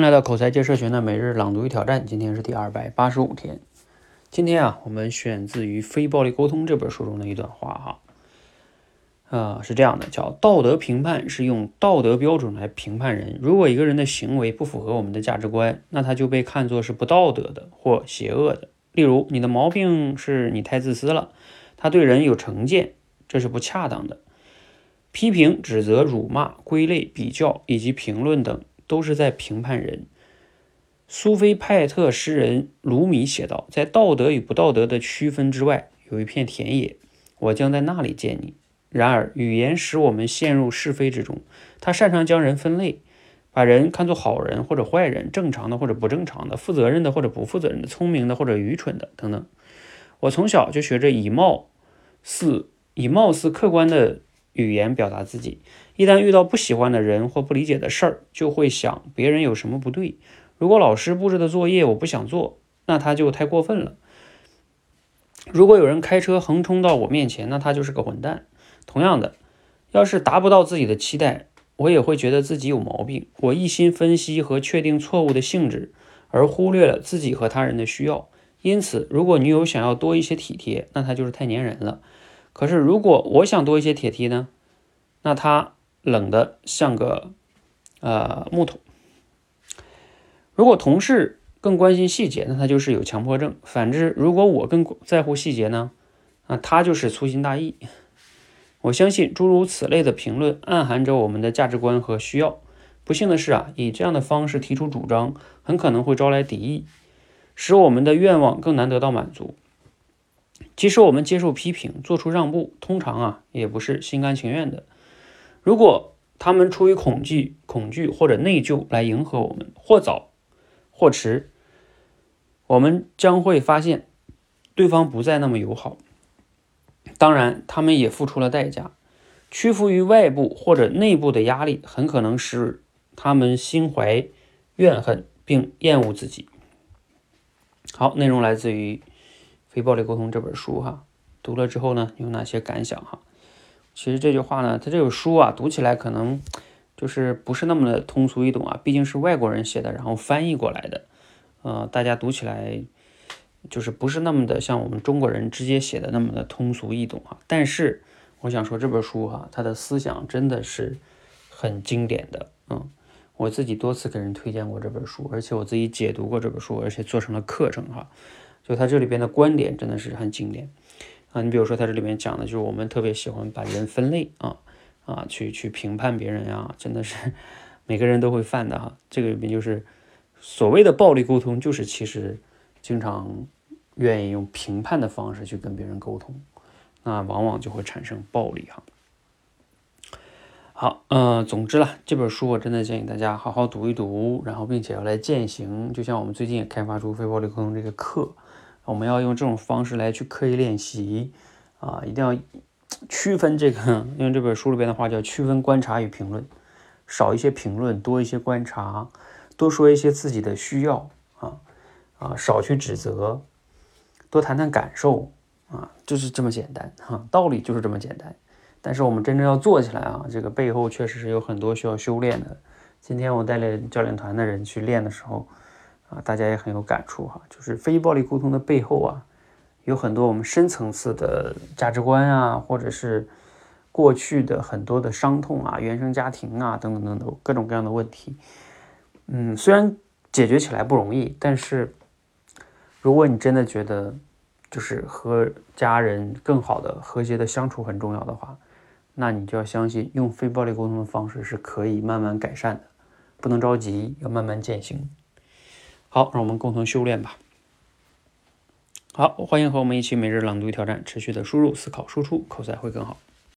来到口才界社群的每日朗读与挑战，今天是第285天。今天我们选自于《非暴力沟通》这本书中的一段话是这样的，叫道德评判是用道德标准来评判人。如果一个人的行为不符合我们的价值观，那他就被看作是不道德的或邪恶的。例如，你的毛病是你太自私了，他对人有成见，这是不恰当的。批评、指责、辱骂、归类、比较以及评论等都是在评判人。苏菲派特诗人卢米写道，在道德与不道德的区分之外，有一片田野，我将在那里见你。然而，语言使我们陷入是非之中，它擅长将人分类，把人看作好人或者坏人，正常的或者不正常的，负责任的或者不负责任的，聪明的或者愚蠢的等等。我从小就学着以貌似客观的语言表达自己，一旦遇到不喜欢的人或不理解的事儿，就会想别人有什么不对。如果老师布置的作业我不想做，那他就太过分了。如果有人开车横冲到我面前，那他就是个混蛋。同样的，要是达不到自己的期待，我也会觉得自己有毛病。我一心分析和确定错误的性质，而忽略了自己和他人的需要。因此，如果女友想要多一些体贴，那她就是太粘人了。可是如果我想多一些铁梯呢，那它冷得像个木桶。如果同事更关心细节，那他就是有强迫症。反之，如果我更在乎细节呢，那他就是粗心大意。我相信诸如此类的评论暗含着我们的价值观和需要。不幸的是以这样的方式提出主张，很可能会招来敌意，使我们的愿望更难得到满足。即使我们接受批评，做出让步，通常也不是心甘情愿的。如果他们出于恐惧或者内疚来迎合我们，或早或迟，我们将会发现对方不再那么友好。当然，他们也付出了代价。屈服于外部或者内部的压力，很可能使他们心怀怨恨并厌恶自己。好，内容来自于《非暴力沟通》这本书读了之后呢，有哪些感想其实这句话呢，它这本书读起来可能就是不是那么的通俗易懂毕竟是外国人写的，然后翻译过来的，大家读起来就是不是那么的像我们中国人直接写的那么的通俗易懂但是我想说这本书它的思想真的是很经典的，我自己多次给人推荐过这本书，而且我自己解读过这本书，而且做成了课程就他这里边的观点真的是很经典你比如说他这里面讲的就是我们特别喜欢把人分类去评判别人真的是每个人都会犯的这个里面就是所谓的暴力沟通，就是其实经常愿意用评判的方式去跟别人沟通，那往往就会产生暴力好，总之了，这本书我真的建议大家好好读一读，然后并且要来践行。就像我们最近也开发出非暴力沟通这个课，我们要用这种方式来去刻意练习一定要区分这个，用这本书里边的话叫区分观察与评论，少一些评论，多一些观察，多说一些自己的需要少去指责，多谈谈感受就是这么简单道理就是这么简单。但是我们真正要做起来这个背后确实是有很多需要修炼的。今天我带领教练团的人去练的时候大家也很有感触就是非暴力沟通的背后有很多我们深层次的价值观或者是过去的很多的伤痛原生家庭等等等等各种各样的问题。虽然解决起来不容易，但是如果你真的觉得就是和家人更好的和谐的相处很重要的话，那你就要相信用非暴力沟通的方式是可以慢慢改善的，不能着急，要慢慢践行。好，让我们共同修炼吧。好，欢迎和我们一起每日朗读挑战，持续的输入、思考、输出，口才会更好。